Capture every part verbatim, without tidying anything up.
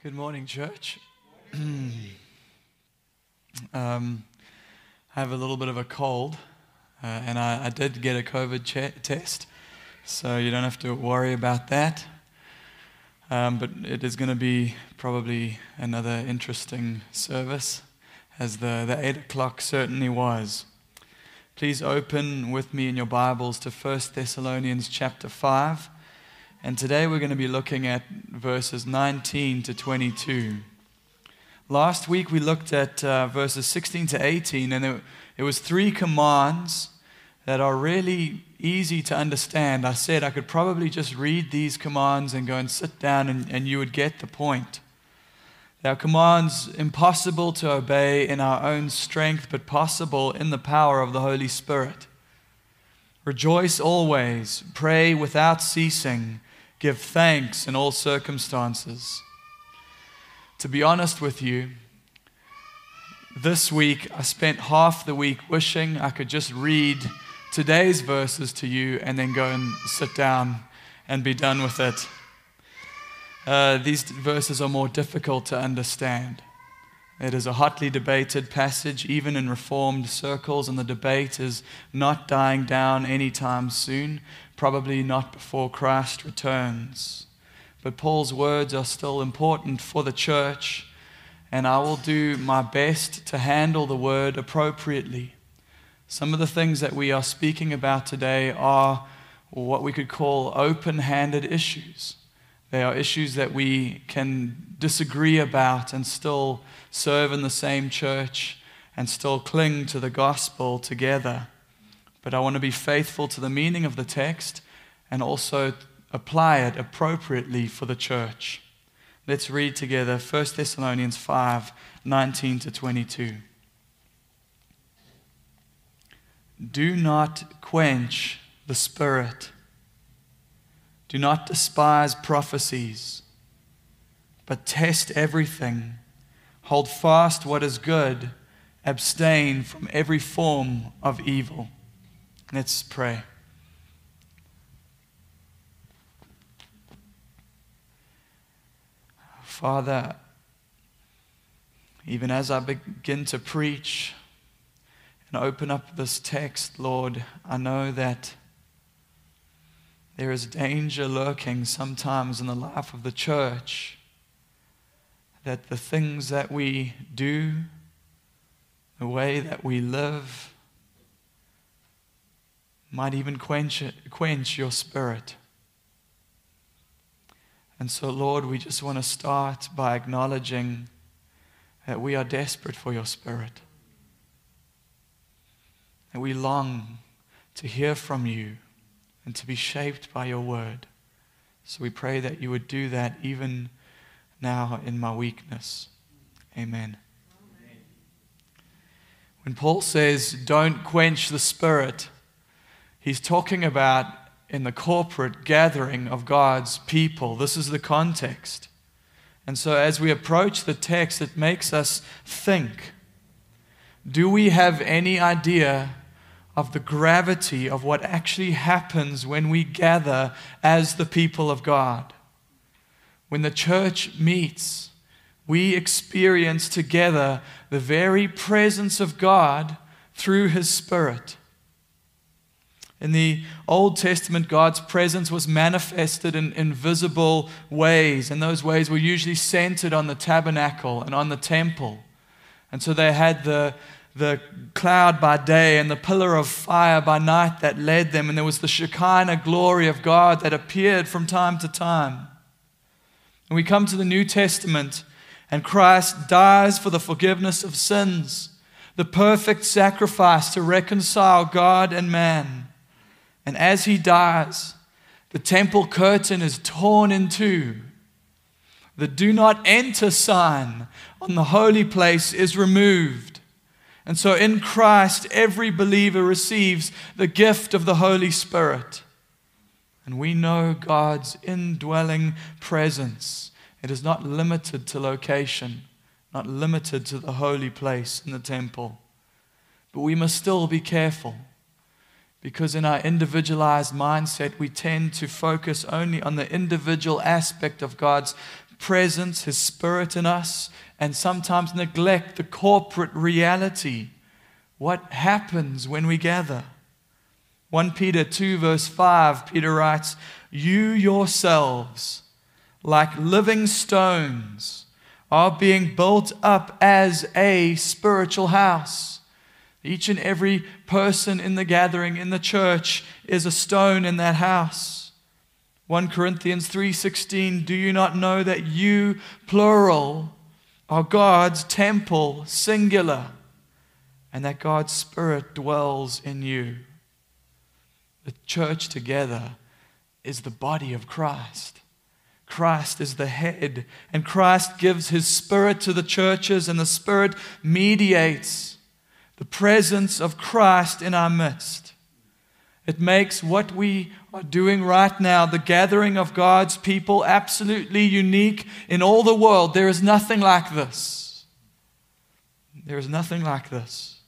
Good morning, church. um, I have a little bit of a cold, uh, and I, I did get a COVID cha- test, so you don't have to worry about that. Um, but it is going to be probably another interesting service, as the, the eight o'clock certainly was. Please open with me in your Bibles to First Thessalonians chapter five. And today we're going to be looking at verses nineteen to twenty-two. Last week we looked at uh, verses sixteen to eighteen, and it, it was three commands that are really easy to understand. I said I could probably just read these commands and go and sit down and, and you would get the point. They are commands impossible to obey in our own strength, but possible in the power of the Holy Spirit. Rejoice always, pray without ceasing, give thanks in all circumstances. To be honest with you, this week I spent half the week wishing I could just read today's verses to you and then go and sit down and be done with it. Uh, these verses are more difficult to understand. It is a hotly debated passage, even in Reformed circles, and the debate is not dying down anytime soon, probably not before Christ returns. But Paul's words are still important for the church, and I will do my best to handle the word appropriately. Some of the things that we are speaking about today are what we could call open-handed issues. They are issues that we can disagree about and still serve in the same church and still cling to the gospel together. But I want to be faithful to the meaning of the text and also apply it appropriately for the church. Let's read together First Thessalonians five, nineteen to twenty-two. Do not quench the Spirit. Do not despise prophecies, but test everything. Hold fast what is good. Abstain from every form of evil. Let's pray. Father, even as I begin to preach and open up this text, Lord, I know that there is danger lurking sometimes in the life of the church, that the things that we do, the way that we live, might even quench quench your Spirit. And so, Lord, we just want to start by acknowledging that we are desperate for your Spirit, that we long to hear from you and to be shaped by your word. So we pray that you would do that even now in my weakness. Amen. Amen. When Paul says, don't quench the Spirit, he's talking about in the corporate gathering of God's people. This is the context. And so as we approach the text, it makes us think, do we have any idea of the gravity of what actually happens when we gather as the people of God? When the church meets, we experience together the very presence of God through His Spirit. In the Old Testament, God's presence was manifested in invisible ways, and those ways were usually centered on the tabernacle and on the temple. And so they had the the cloud by day and the pillar of fire by night that led them, and there was the Shekinah glory of God that appeared from time to time. And we come to the New Testament, and Christ dies for the forgiveness of sins, the perfect sacrifice to reconcile God and man. And as He dies, the temple curtain is torn in two. The do not enter sign on the holy place is removed. And so in Christ, every believer receives the gift of the Holy Spirit. And we know God's indwelling presence. It is not limited to location, not limited to the holy place in the temple. But we must still be careful, because in our individualized mindset, we tend to focus only on the individual aspect of God's presence, His Spirit in us, and sometimes neglect the corporate reality. What happens when we gather? First Peter two verse five, Peter writes, "You yourselves, like living stones, are being built up as a spiritual house." Each and every person in the gathering, in the church, is a stone in that house. First Corinthians three sixteen, "Do you not know that you, plural, are God's temple, singular, and that God's Spirit dwells in you?" The church together is the body of Christ. Christ is the head, and Christ gives His Spirit to the churches, and the Spirit mediates the presence of Christ in our midst. It makes what we are doing right now, the gathering of God's people, absolutely unique in all the world. There is nothing like this. There is nothing like this.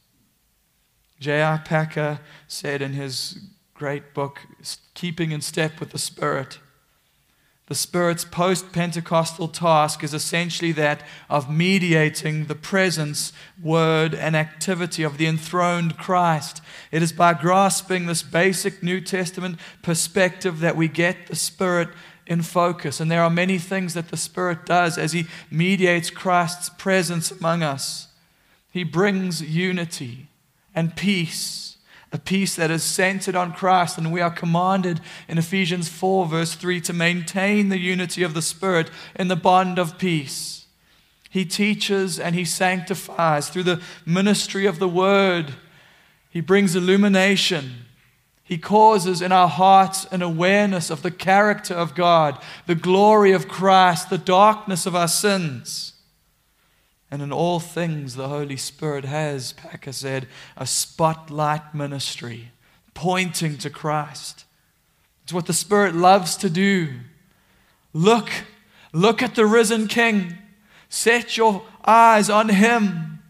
J I Packer said in his great book, Keeping in Step with the Spirit, "The Spirit's post-Pentecostal task is essentially that of mediating the presence, word, and activity of the enthroned Christ. It is by grasping this basic New Testament perspective that we get the Spirit in focus." And there are many things that the Spirit does as He mediates Christ's presence among us. He brings unity and peace. A peace that is centered on Christ, and we are commanded in Ephesians four verse three to maintain the unity of the Spirit in the bond of peace. He teaches and He sanctifies through the ministry of the Word. He brings illumination. He causes in our hearts an awareness of the character of God, the glory of Christ, the darkness of our sins. And in all things, the Holy Spirit has, Packer said, a spotlight ministry, pointing to Christ. It's what the Spirit loves to do. Look, look at the risen King. Set your eyes on Him.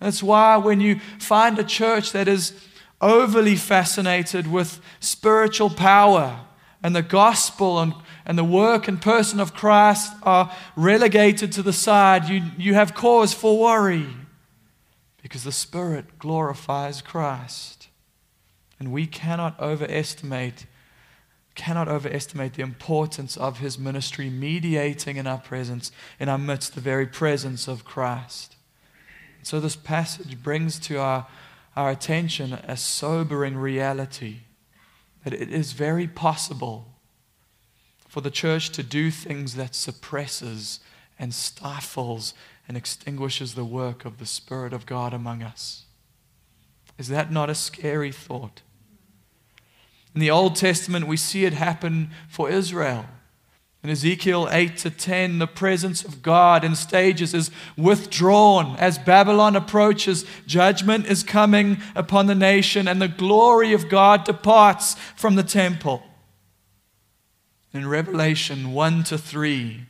That's why when you find a church that is overly fascinated with spiritual power and the gospel and and the work and person of Christ are relegated to the side, you, you have cause for worry, because the Spirit glorifies Christ. And we cannot overestimate, cannot overestimate the importance of His ministry mediating in our presence, in our midst, the very presence of Christ. So this passage brings to our, our attention a sobering reality, that it is very possible for the church to do things that suppresses and stifles and extinguishes the work of the Spirit of God among us. Is that not a scary thought? In the Old Testament, we see it happen for Israel. In Ezekiel eight to ten, the presence of God in stages is withdrawn. As Babylon approaches, judgment is coming upon the nation, and the glory of God departs from the temple. In Revelation one to three,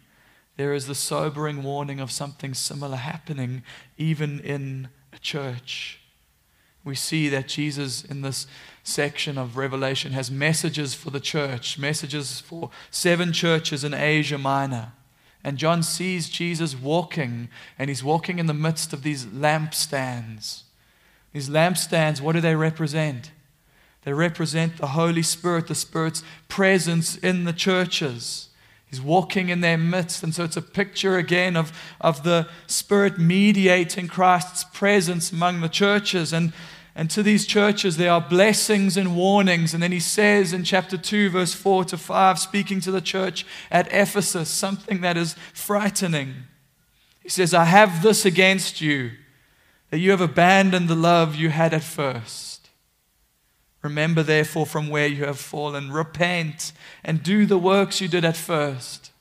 there is the sobering warning of something similar happening even in a church. We see that Jesus in this section of Revelation has messages for the church, messages for seven churches in Asia Minor. And John sees Jesus walking, and He's walking in the midst of these lampstands. These lampstands, what do they represent? They represent the Holy Spirit, the Spirit's presence in the churches. He's walking in their midst. And so it's a picture again of, of the Spirit mediating Christ's presence among the churches. And, and to these churches, there are blessings and warnings. And then he says in chapter two, verse four to five, speaking to the church at Ephesus, something that is frightening. He says, "I have this against you, that you have abandoned the love you had at first. Remember, therefore, from where you have fallen, repent and do the works you did at first.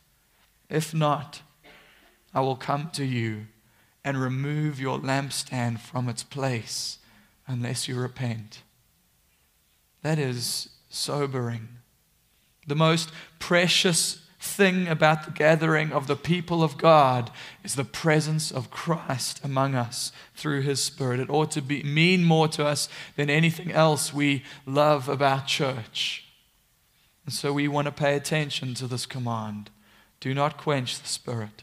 If not, I will come to you and remove your lampstand from its place unless you repent." That is sobering. The most precious thing about the gathering of the people of God is the presence of Christ among us through His Spirit. It ought to be, mean more to us than anything else we love about church. And so we want to pay attention to this command. Do not quench the Spirit.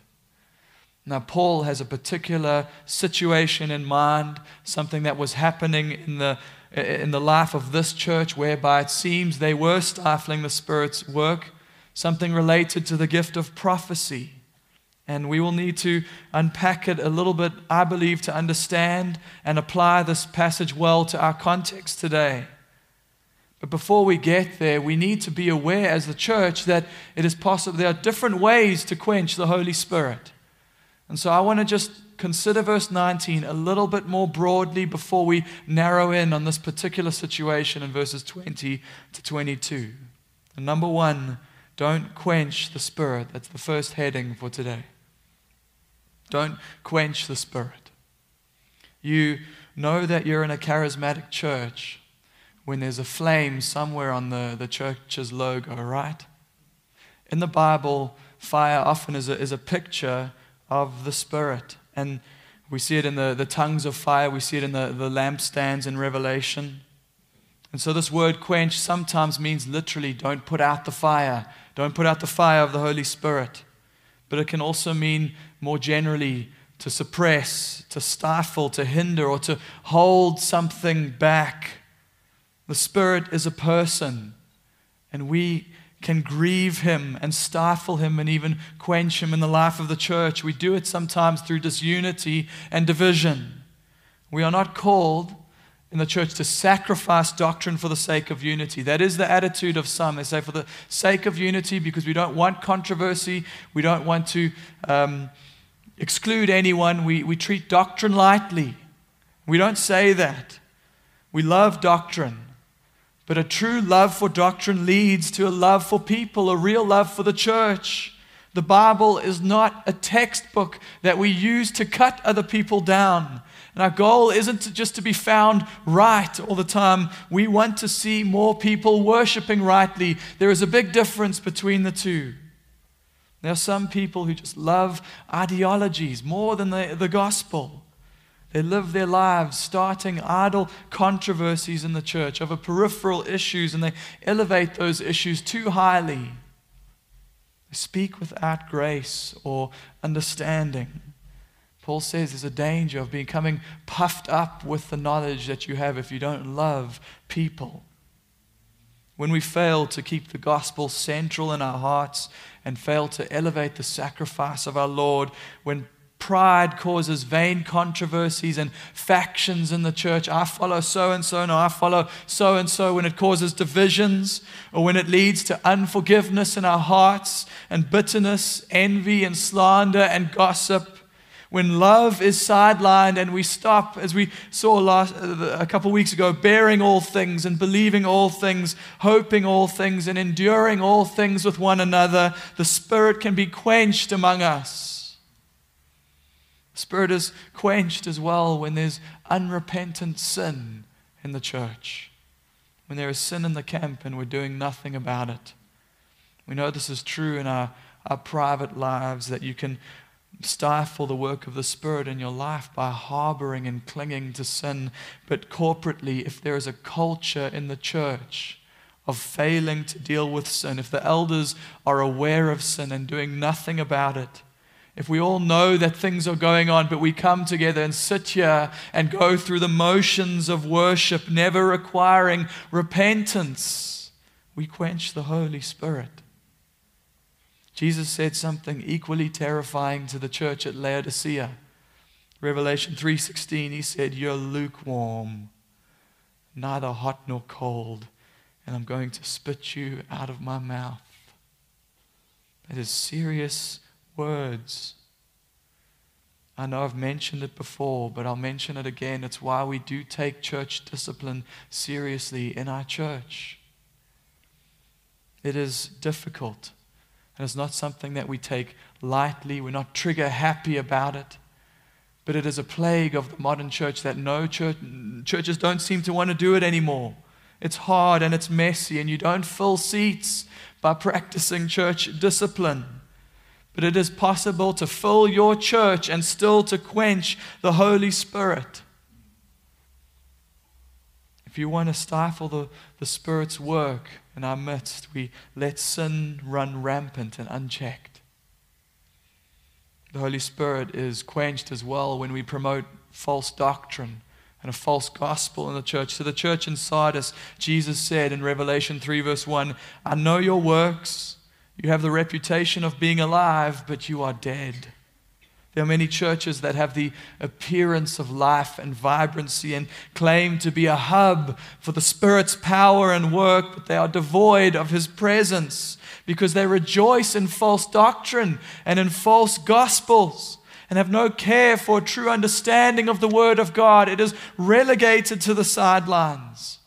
Now, Paul has a particular situation in mind, something that was happening in the in the life of this church, whereby it seems they were stifling the Spirit's work, something related to the gift of prophecy. And we will need to unpack it a little bit, I believe, to understand and apply this passage well to our context today. But before we get there, we need to be aware as the church that it is possible there are different ways to quench the Holy Spirit. And so I want to just consider verse nineteen a little bit more broadly before we narrow in on this particular situation in verses twenty to twenty-two. And number one, don't quench the Spirit. That's the first heading for today. Don't quench the Spirit. You know that you're in a charismatic church when there's a flame somewhere on the, the church's logo, right? In the Bible, fire often is a, is a picture of the Spirit. And we see it in the, the tongues of fire. We see it in the, the lampstands in Revelation. And so this word quench sometimes means literally don't put out the fire. Don't put out the fire of the Holy Spirit. But it can also mean more generally to suppress, to stifle, to hinder, or to hold something back. The Spirit is a person, and we can grieve him and stifle him and even quench him in the life of the church. We do it sometimes through disunity and division. We are not called in the church to sacrifice doctrine for the sake of unity. That is the attitude of some. They say for the sake of unity, because we don't want controversy, we don't want to um, exclude anyone, we, we treat doctrine lightly. We don't say that. We love doctrine. But a true love for doctrine leads to a love for people, a real love for the church. The Bible is not a textbook that we use to cut other people down. And our goal isn't to just to be found right all the time. We want to see more people worshiping rightly. There is a big difference between the two. There are some people who just love ideologies more than the, the gospel. They live their lives starting idle controversies in the church over peripheral issues, and they elevate those issues too highly. They speak without grace or understanding. Paul says there's a danger of becoming puffed up with the knowledge that you have if you don't love people. When we fail to keep the gospel central in our hearts and fail to elevate the sacrifice of our Lord, when pride causes vain controversies and factions in the church. I follow so-and-so, no, I follow so-and-so. When it causes divisions or when it leads to unforgiveness in our hearts and bitterness, envy and slander and gossip. When love is sidelined and we stop, as we saw last, uh, a couple weeks ago, bearing all things and believing all things, hoping all things and enduring all things with one another, the Spirit can be quenched among us. The Spirit is quenched as well when there's unrepentant sin in the church. When there is sin in the camp and we're doing nothing about it. We know this is true in our, our private lives, that you can stifle the work of the Spirit in your life by harboring and clinging to sin. But corporately, if there is a culture in the church of failing to deal with sin, if the elders are aware of sin and doing nothing about it, if we all know that things are going on, but we come together and sit here and go through the motions of worship, never requiring repentance, we quench the Holy Spirit. Jesus said something equally terrifying to the church at Laodicea. Revelation three sixteen, he said, "You're lukewarm, neither hot nor cold, and I'm going to spit you out of my mouth." That is serious words. I know I've mentioned it before, but I'll mention it again. It's why we do take church discipline seriously in our church. It is difficult, and it's not something that we take lightly. We're not trigger happy about it, but it is a plague of the modern church that no church, churches don't seem to want to do it anymore. It's hard and it's messy, and you don't fill seats by practicing church discipline. But it is possible to fill your church and still to quench the Holy Spirit. If you want to stifle the, the Spirit's work in our midst, we let sin run rampant and unchecked. The Holy Spirit is quenched as well when we promote false doctrine and a false gospel in the church. To the church in Sardis, Jesus said in Revelation three verse one, I know your works. You have the reputation of being alive, but you are dead. There are many churches that have the appearance of life and vibrancy and claim to be a hub for the Spirit's power and work, but they are devoid of His presence because they rejoice in false doctrine and in false gospels and have no care for a true understanding of the Word of God. It is relegated to the sidelines.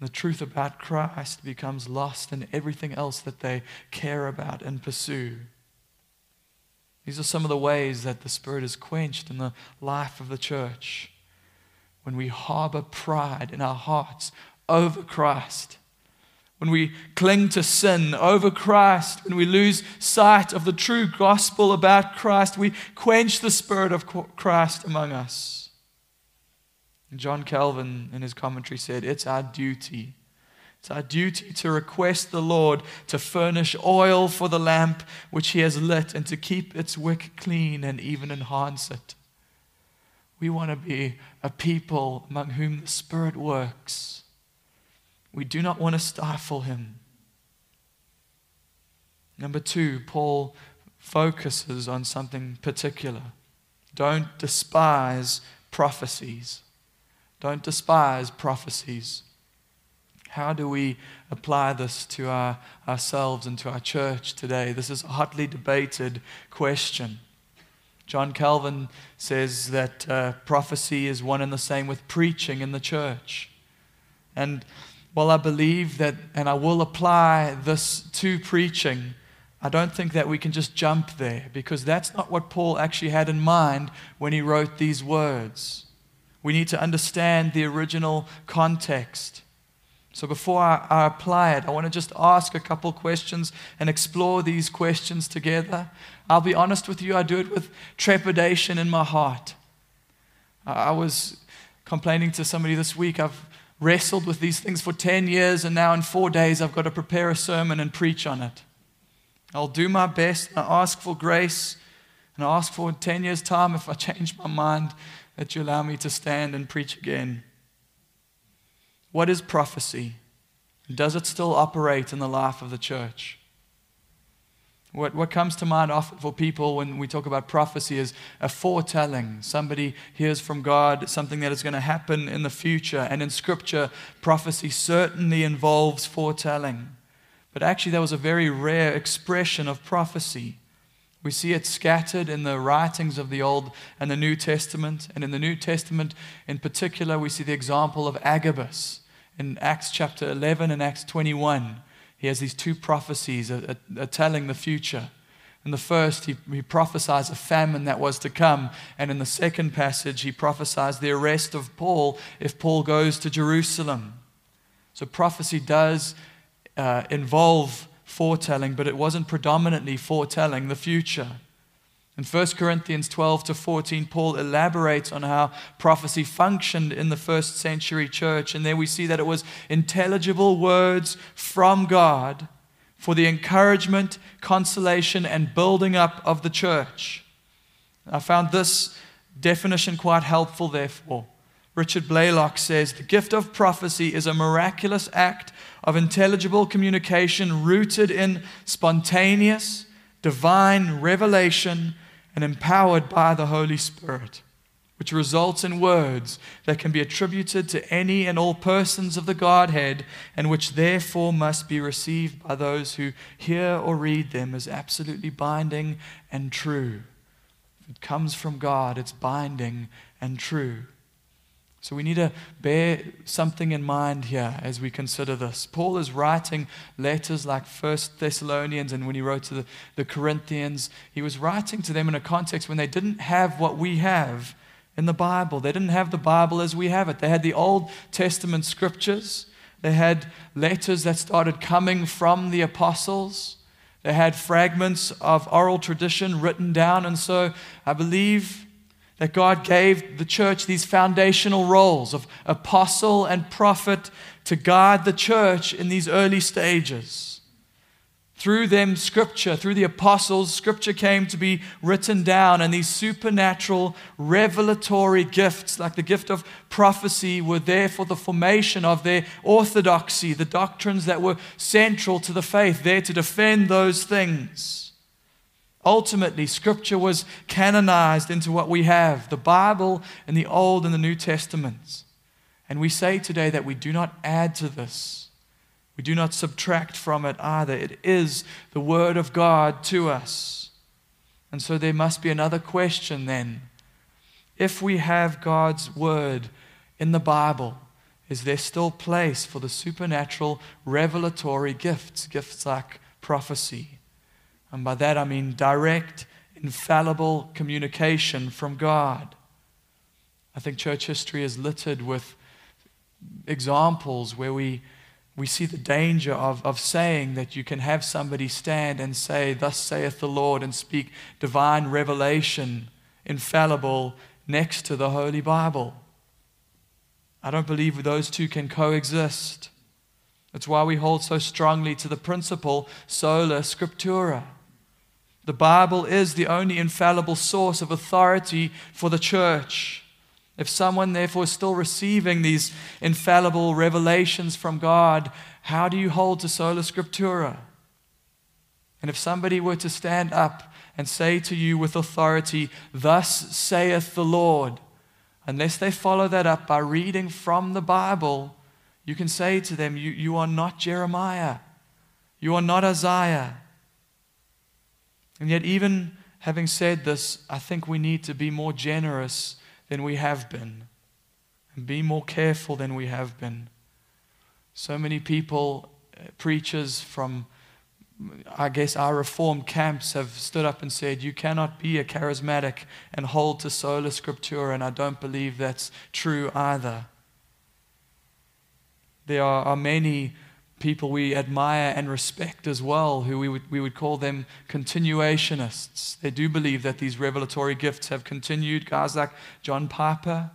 The truth about Christ becomes lost in everything else that they care about and pursue. These are some of the ways that the Spirit is quenched in the life of the church. When we harbor pride in our hearts over Christ. When we cling to sin over Christ. When we lose sight of the true gospel about Christ. We quench the Spirit of Christ among us. John Calvin, in his commentary, said, it's our duty. It's our duty to request the Lord to furnish oil for the lamp which He has lit and to keep its wick clean and even enhance it. We want to be a people among whom the Spirit works. We do not want to stifle Him. Number two, Paul focuses on something particular. Don't despise prophecies. Don't despise prophecies. How do we apply this to our, ourselves and to our church today? This is a hotly debated question. John Calvin says that uh, prophecy is one and the same with preaching in the church. And while I believe that, and I will apply this to preaching, I don't think that we can just jump there, because that's not what Paul actually had in mind when he wrote these words. We need to understand the original context. So before I, I apply it, I want to just ask a couple questions and explore these questions together. I'll be honest with you, I do it with trepidation in my heart. I was complaining to somebody this week, I've wrestled with these things for ten years, and now in four days I've got to prepare a sermon and preach on it. I'll do my best, I ask for grace, and I ask for in ten years' time, if I change my mind, that you allow me to stand and preach again. What is prophecy? Does it still operate in the life of the church? What, what comes to mind often for people when we talk about prophecy is a foretelling. Somebody hears from God something that is going to happen in the future. And in Scripture, prophecy certainly involves foretelling. But actually, that was a very rare expression of prophecy. We see it scattered in the writings of the Old and the New Testament. And in the New Testament in particular, we see the example of Agabus in Acts chapter eleven and Acts twenty-one. He has these two prophecies a, a, a telling the future. In the first, he, he prophesies a famine that was to come. And in the second passage, he prophesies the arrest of Paul if Paul goes to Jerusalem. So prophecy does uh, involve foretelling, but it wasn't predominantly foretelling the future. In First Corinthians twelve to fourteen, Paul elaborates on how prophecy functioned in the first century church, and there we see that it was intelligible words from God for the encouragement, consolation, and building up of the church. I found this definition quite helpful, therefore. Richard Blaylock says, the gift of prophecy is a miraculous act of intelligible communication rooted in spontaneous, divine revelation and empowered by the Holy Spirit, which results in words that can be attributed to any and all persons of the Godhead and which therefore must be received by those who hear or read them as absolutely binding and true. If it comes from God, it's binding and true. So we need to bear something in mind here as we consider this. Paul is writing letters like First Thessalonians, and when he wrote to the, the Corinthians, he was writing to them in a context when they didn't have what we have in the Bible. They didn't have the Bible as we have it. They had the Old Testament scriptures. They had letters that started coming from the apostles. They had fragments of oral tradition written down, and so I believe that God gave the church these foundational roles of apostle and prophet to guide the church in these early stages. Through them, Scripture, through the apostles, Scripture came to be written down, and these supernatural revelatory gifts, like the gift of prophecy, were there for the formation of their orthodoxy, the doctrines that were central to the faith, there to defend those things. Ultimately, Scripture was canonized into what we have, the Bible in the Old and the New Testaments. And we say today that we do not add to this. We do not subtract from it either. It is the Word of God to us. And so there must be another question then. If we have God's Word in the Bible, is there still place for the supernatural revelatory gifts, gifts like prophecy? And by that I mean direct, infallible communication from God. I think church history is littered with examples where we We see the danger of, of saying that you can have somebody stand and say, "Thus saith the Lord," and speak divine revelation, infallible, next to the Holy Bible. I don't believe those two can coexist. That's why we hold so strongly to the principle sola scriptura. The Bible is the only infallible source of authority for the church. If someone, therefore, is still receiving these infallible revelations from God, how do you hold to sola scriptura? And if somebody were to stand up and say to you with authority, "Thus saith the Lord," unless they follow that up by reading from the Bible, you can say to them, you, you are not Jeremiah. You are not Isaiah. And yet, even having said this, I think we need to be more generous than we have been, and be more careful than we have been. So many people, uh, preachers from, I guess, our reformed camps have stood up and said, "You cannot be a charismatic and hold to sola scriptura," and I don't believe that's true either. There are, are many people we admire and respect as well, who we would, we would call them continuationists. They do believe that these revelatory gifts have continued. Guys like John Piper,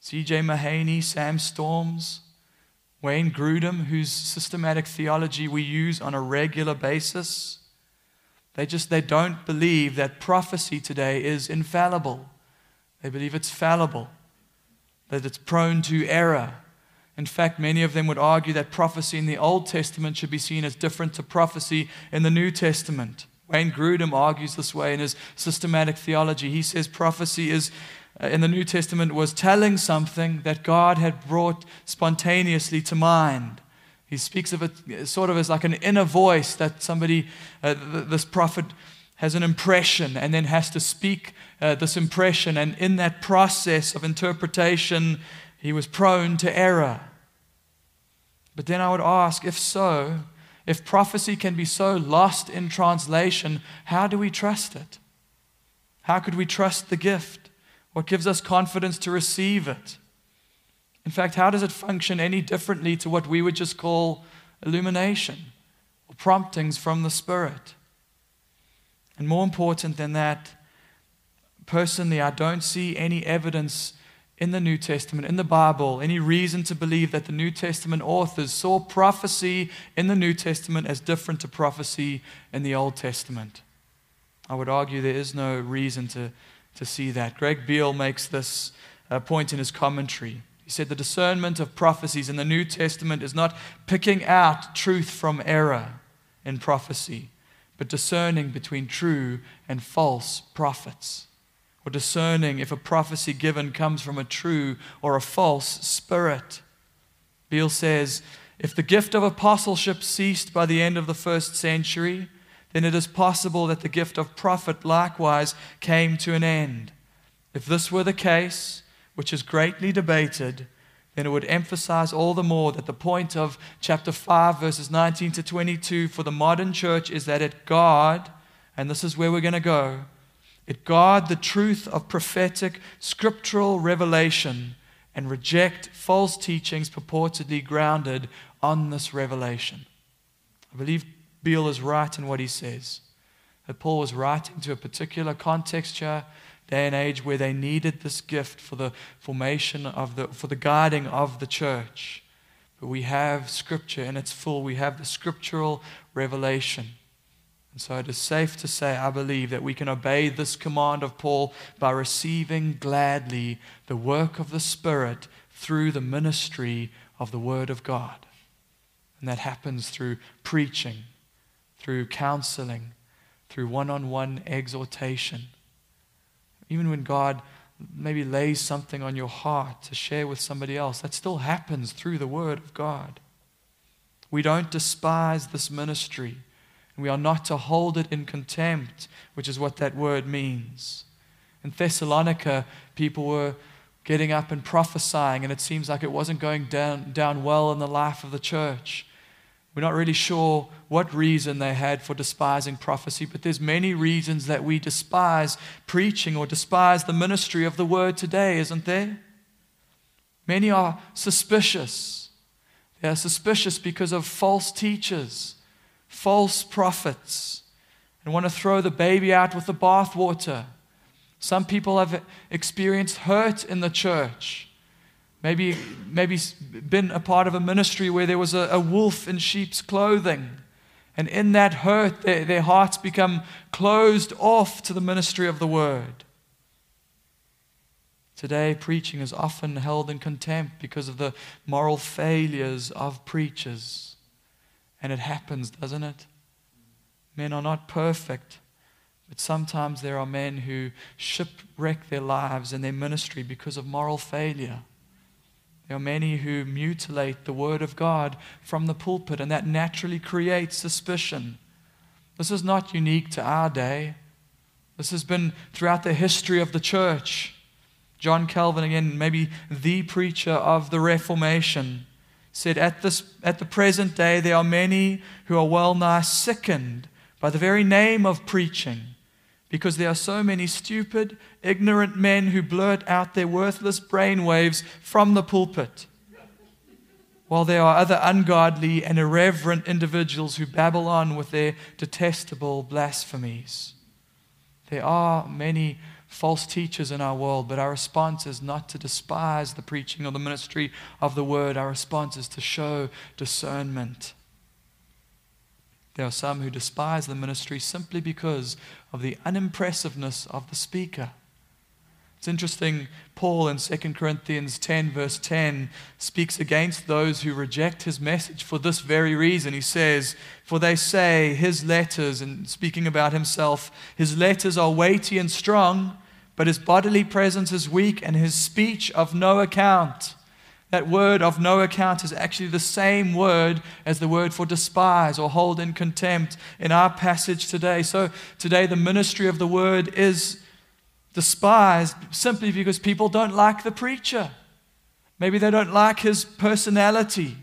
C J Mahaney, Sam Storms, Wayne Grudem, whose systematic theology we use on a regular basis. They just, they don't believe that prophecy today is infallible. They believe it's fallible, that it's prone to error. In fact, many of them would argue that prophecy in the Old Testament should be seen as different to prophecy in the New Testament. Wayne Grudem argues this way in his systematic theology. He says prophecy is, uh, in the New Testament was telling something that God had brought spontaneously to mind. He speaks of it sort of as like an inner voice that somebody, uh, th- this prophet has an impression and then has to speak uh, this impression. And in that process of interpretation, he was prone to error. But then I would ask, if so, if prophecy can be so lost in translation, how do we trust it? How could we trust the gift? What gives us confidence to receive it? In fact, how does it function any differently to what we would just call illumination or promptings from the Spirit? And more important than that, personally, I don't see any evidence in the New Testament, in the Bible, any reason to believe that the New Testament authors saw prophecy in the New Testament as different to prophecy in the Old Testament. I would argue there is no reason to, to see that. Greg Beale makes this uh, point in his commentary. He said the discernment of prophecies in the New Testament is not picking out truth from error in prophecy, but discerning between true and false prophets, or discerning if a prophecy given comes from a true or a false spirit. Beale says, if the gift of apostleship ceased by the end of the first century, then it is possible that the gift of prophet likewise came to an end. If this were the case, which is greatly debated, then it would emphasize all the more that the point of chapter five, verses nineteen to twenty-two for the modern church is that it God, and this is where we're going to go, it guard the truth of prophetic scriptural revelation and reject false teachings purportedly grounded on this revelation. I believe Beale is right in what he says, that Paul was writing to a particular context here, day and age, where they needed this gift for the formation of the, for the guiding of the church. But we have Scripture in its full. We have the scriptural revelation. And so it is safe to say, I believe, that we can obey this command of Paul by receiving gladly the work of the Spirit through the ministry of the Word of God. And that happens through preaching, through counseling, through one-on-one exhortation. Even when God maybe lays something on your heart to share with somebody else, that still happens through the Word of God. We don't despise this ministry. We are not to hold it in contempt, which is what that word means. In Thessalonica, people were getting up and prophesying, and it seems like it wasn't going down, down well in the life of the church. We're not really sure what reason they had for despising prophecy, but there's many reasons that we despise preaching or despise the ministry of the word today, isn't there? Many are suspicious. They are suspicious because of false teachers, false prophets, and want to throw the baby out with the bathwater. Some people have experienced hurt in the church. Maybe, maybe been a part of a ministry where there was a, a wolf in sheep's clothing. And in that hurt, their, their hearts become closed off to the ministry of the word. Today, preaching is often held in contempt because of the moral failures of preachers. And it happens, doesn't it? Men are not perfect, but sometimes there are men who shipwreck their lives and their ministry because of moral failure. There are many who mutilate the Word of God from the pulpit, and that naturally creates suspicion. This is not unique to our day. This has been throughout the history of the church. John Calvin, again, maybe the preacher of the Reformation, said, at, this, at the present day, there are many who are well nigh sickened by the very name of preaching, because there are so many stupid, ignorant men who blurt out their worthless brainwaves from the pulpit, while there are other ungodly and irreverent individuals who babble on with their detestable blasphemies. There are many false teachers in our world, but our response is not to despise the preaching or the ministry of the word. Our response is to show discernment. There are some who despise the ministry simply because of the unimpressiveness of the speaker. It's interesting, Paul in Second Corinthians ten verse ten speaks against those who reject his message for this very reason. He says, for they say his letters, and speaking about himself, his letters are weighty and strong, but his bodily presence is weak and his speech of no account. That word of no account is actually the same word as the word for despise or hold in contempt in our passage today. So today the ministry of the word is despised simply because people don't like the preacher. Maybe they don't like his personality.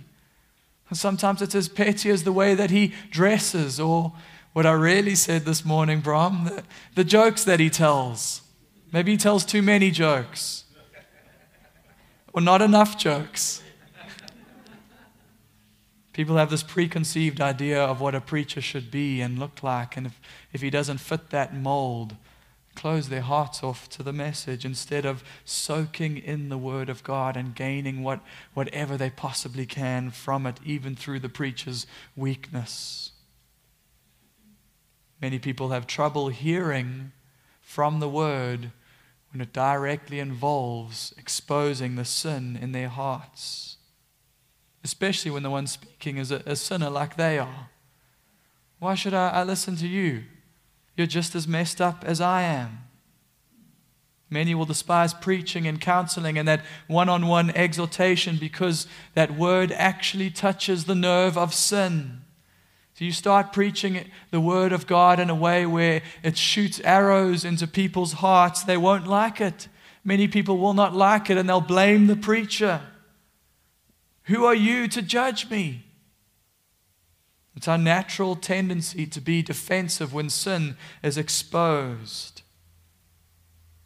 And sometimes it's as petty as the way that he dresses, or what I really said this morning, Brom, the, the jokes that he tells. Maybe he tells too many jokes. Or not enough jokes. People have this preconceived idea of what a preacher should be and look like, and if, if he doesn't fit that mold, close their hearts off to the message instead of soaking in the Word of God and gaining what, whatever they possibly can from it, even through the preacher's weakness. Many people have trouble hearing from the Word when it directly involves exposing the sin in their hearts, especially when the one speaking is a, a sinner like they are. Why should I, I listen to you? You're just as messed up as I am. Many will despise preaching and counseling and that one-on-one exhortation because that word actually touches the nerve of sin. So you start preaching the Word of God in a way where it shoots arrows into people's hearts. They won't like it. Many people will not like it, and they'll blame the preacher. Who are you to judge me? It's our natural tendency to be defensive when sin is exposed.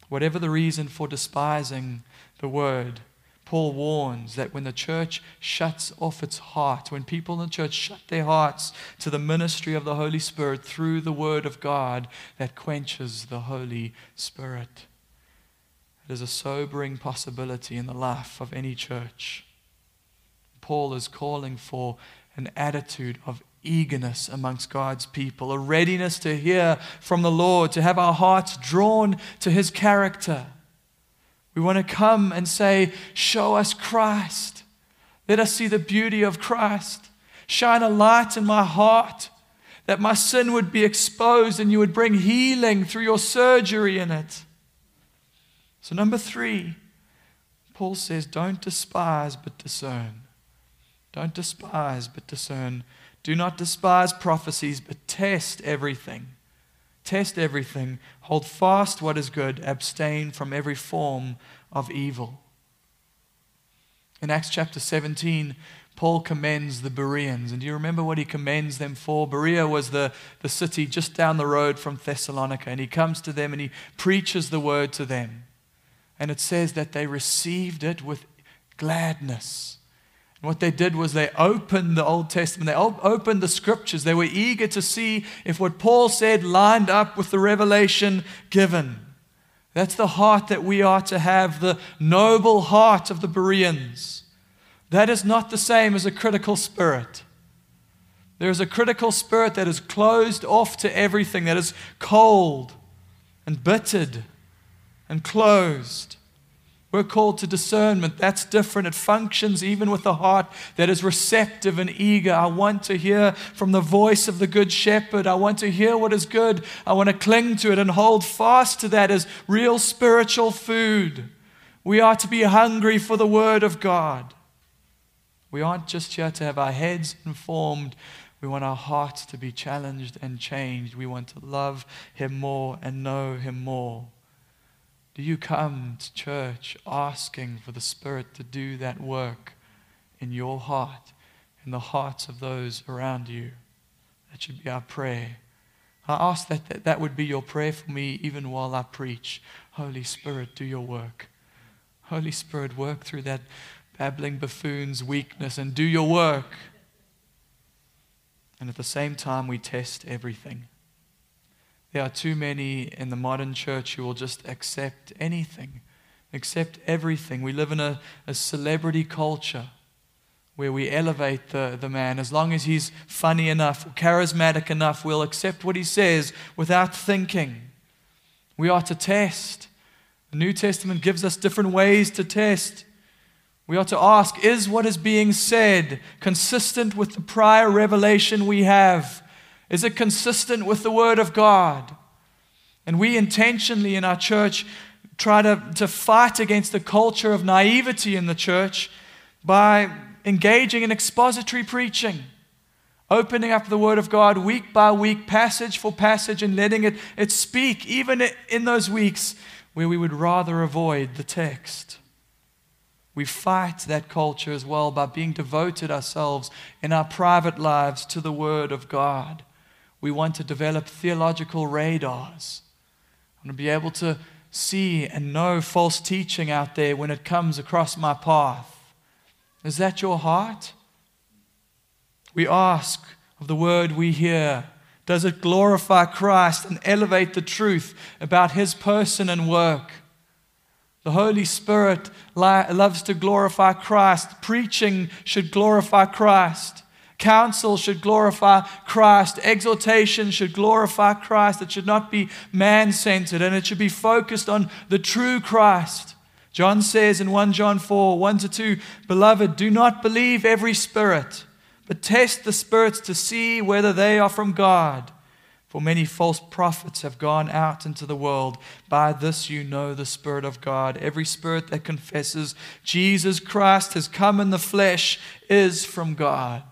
Whatever the reason for despising the word, Paul warns that when the church shuts off its heart, when people in the church shut their hearts to the ministry of the Holy Spirit through the Word of God, that quenches the Holy Spirit. It is a sobering possibility in the life of any church. Paul is calling for an attitude of eagerness amongst God's people, a readiness to hear from the Lord, to have our hearts drawn to His character. We want to come and say, show us Christ. Let us see the beauty of Christ. Shine a light in my heart, that my sin would be exposed and you would bring healing through your surgery in it. So number three, Paul says, don't despise but discern. Don't despise but discern. Do not despise prophecies, but test everything. Test everything. Hold fast what is good. Abstain from every form of evil. In Acts chapter seventeen, Paul commends the Bereans. And do you remember what he commends them for? Berea was the, the city just down the road from Thessalonica. And he comes to them and he preaches the word to them. And it says that they received it with gladness. And what they did was they opened the Old Testament. They opened the Scriptures. They were eager to see if what Paul said lined up with the revelation given. That's the heart that we are to have, the noble heart of the Bereans. That is not the same as a critical spirit. There is a critical spirit that is closed off to everything, that is cold and bittered and closed. We're called to discernment. That's different. It functions even with a heart that is receptive and eager. I want to hear from the voice of the Good Shepherd. I want to hear what is good. I want to cling to it and hold fast to that as real spiritual food. We are to be hungry for the Word of God. We aren't just here to have our heads informed. We want our hearts to be challenged and changed. We want to love Him more and know Him more. Do you come to church asking for the Spirit to do that work in your heart, in the hearts of those around you? That should be our prayer. I ask that that, that would be your prayer for me even while I preach. Holy Spirit, do your work. Holy Spirit, work through that babbling buffoon's weakness and do your work. And at the same time, we test everything. There are too many in the modern church who will just accept anything, accept everything. We live in a, a celebrity culture where we elevate the, the man. As long as he's funny enough, or charismatic enough, we'll accept what he says without thinking. We are to test. The New Testament gives us different ways to test. We are to ask, is what is being said consistent with the prior revelation we have? Is it consistent with the Word of God? And we intentionally in our church try to, to fight against the culture of naivety in the church by engaging in expository preaching, opening up the Word of God week by week, passage for passage, and letting it, it speak, even in those weeks where we would rather avoid the text. We fight that culture as well by being devoted ourselves in our private lives to the Word of God. We want to develop theological radars. I want to be able to see and know false teaching out there when it comes across my path. Is that your heart? We ask of the word we hear. Does it glorify Christ and elevate the truth about His person and work? The Holy Spirit loves to glorify Christ. Preaching should glorify Christ. Counsel should glorify Christ. Exhortation should glorify Christ. It should not be man-centered, and it should be focused on the true Christ. John says in First John four, one to two, Beloved, do not believe every spirit, but test the spirits to see whether they are from God. For many false prophets have gone out into the world. By this you know the Spirit of God. Every spirit that confesses Jesus Christ has come in the flesh is from God.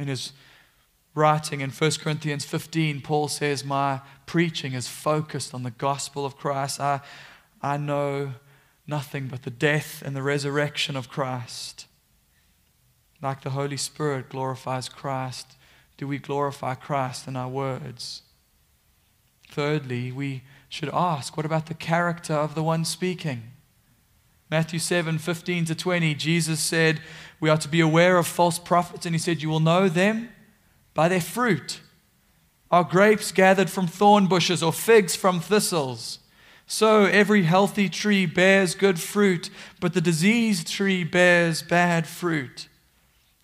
In his writing in First Corinthians fifteen, Paul says, my preaching is focused on the gospel of Christ. I, I know nothing but the death and the resurrection of Christ. Like the Holy Spirit glorifies Christ, do we glorify Christ in our words? Thirdly, we should ask, what about the character of the one speaking? Matthew seven, fifteen to twenty, Jesus said, we are to be aware of false prophets. And he said, you will know them by their fruit. Are grapes gathered from thorn bushes or figs from thistles? So every healthy tree bears good fruit, but the diseased tree bears bad fruit.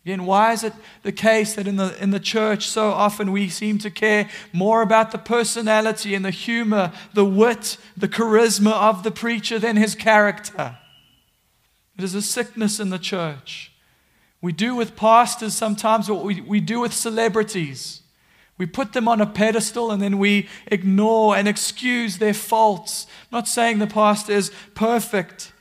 Again, why is it the case that in the, in the church so often we seem to care more about the personality and the humor, the wit, the charisma of the preacher than his character? It is a sickness in the church. We do with pastors sometimes what we, we do with celebrities. We put them on a pedestal and then we ignore and excuse their faults. I'm not saying the pastor is perfect.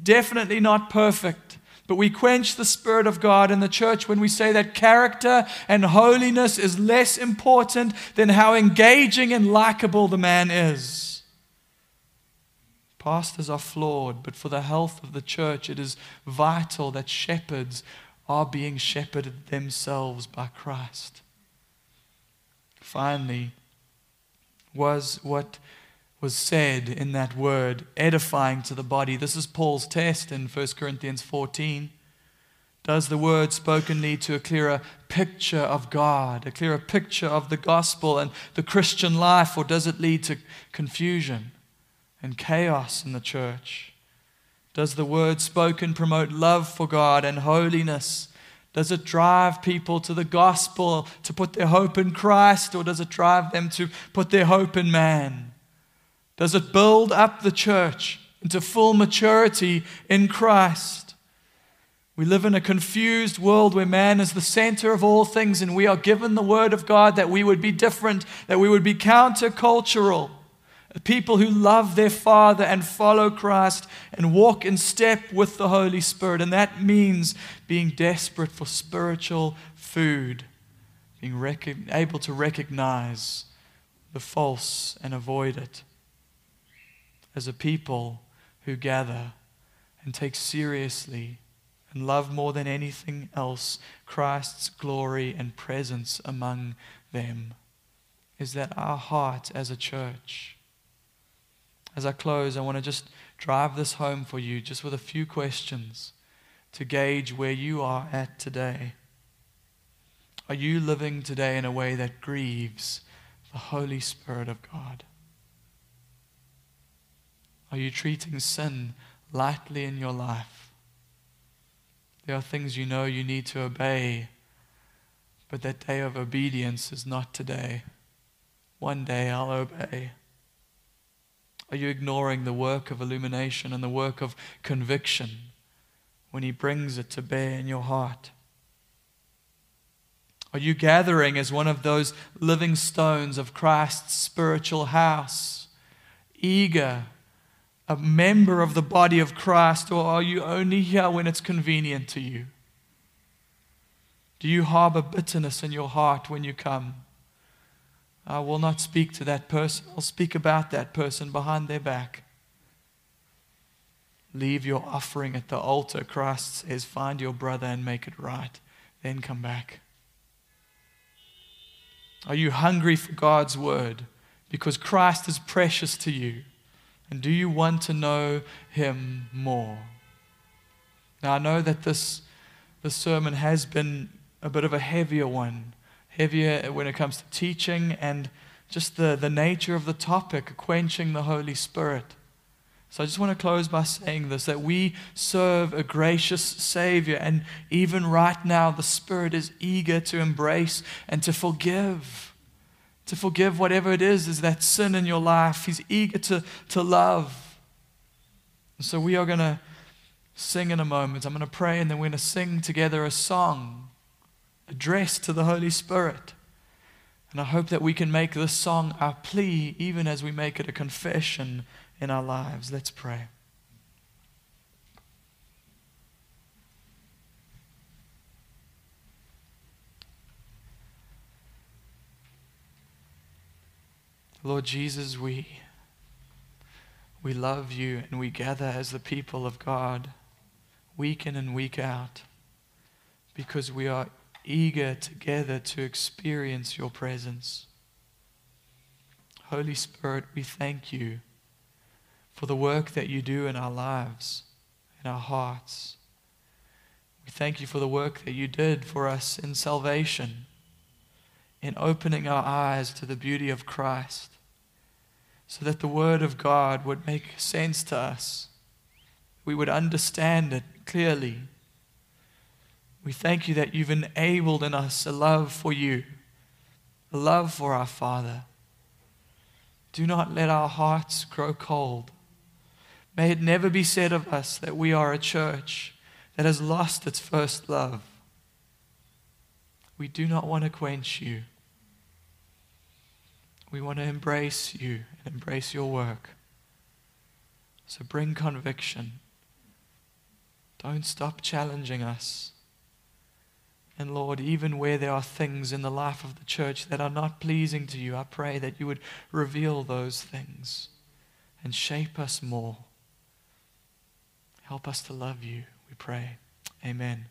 Definitely not perfect. But we quench the Spirit of God in the church when we say that character and holiness is less important than how engaging and likable the man is. Pastors are flawed, but for the health of the church, it is vital that shepherds are being shepherded themselves by Christ. Finally, was what was said in that word edifying to the body? This is Paul's test in First Corinthians fourteen. Does the word spoken lead to a clearer picture of God, a clearer picture of the gospel and the Christian life, or does it lead to confusion and chaos in the church? Does the word spoken promote love for God and holiness? Does it drive people to the gospel, to put their hope in Christ, or does it drive them to put their hope in man? Does it build up the church into full maturity in Christ? We live in a confused world where man is the center of all things, and we are given the word of God that we would be different, that we would be countercultural, people who love their Father and follow Christ and walk in step with the Holy Spirit. And that means being desperate for spiritual food, being rec- able to recognize the false and avoid it. As a people who gather and take seriously and love more than anything else Christ's glory and presence among them, is that our heart as a church? As I close, I want to just drive this home for you, just with a few questions to gauge where you are at today. Are you living today in a way that grieves the Holy Spirit of God? Are you treating sin lightly in your life? There are things you know you need to obey, but that day of obedience is not today. One day I'll obey. Are you ignoring the work of illumination and the work of conviction when He brings it to bear in your heart? Are you gathering as one of those living stones of Christ's spiritual house, eager, a member of the body of Christ, or are you only here when it's convenient to you? Do you harbor bitterness in your heart when you come? I will not speak to that person. I'll speak about that person behind their back. Leave your offering at the altar. Christ says, find your brother and make it right. Then come back. Are you hungry for God's word? Because Christ is precious to you. And do you want to know Him more? Now, I know that this, this sermon has been a bit of a heavier one. Heavier when it comes to teaching and just the, the nature of the topic, quenching the Holy Spirit. So I just want to close by saying this, that we serve a gracious Savior, and even right now the Spirit is eager to embrace and to forgive. To forgive whatever it is, is that sin in your life. He's eager to, to love. And so we are going to sing in a moment. I'm going to pray and then we're going to sing together a song addressed to the Holy Spirit. And I hope that we can make this song our plea, even as we make it a confession in our lives. Let's pray. Lord Jesus, we, we love You, and we gather as the people of God, week in and week out, because we are eager together to experience Your presence. Holy Spirit, we thank You for the work that You do in our lives, in our hearts. We thank You for the work that You did for us in salvation, in opening our eyes to the beauty of Christ. so that the Word of God would make sense to us. We would understand it clearly. We thank you that you've enabled in us a love for you, a love for our Father. Do not let our hearts grow cold. May it never be said of us that we are a church that has lost its first love. We do not want to quench you. We want to embrace you and embrace your work. So bring conviction. Don't stop challenging us. And Lord, even where there are things in the life of the church that are not pleasing to you, I pray that you would reveal those things and shape us more. Help us to love you, we pray. Amen.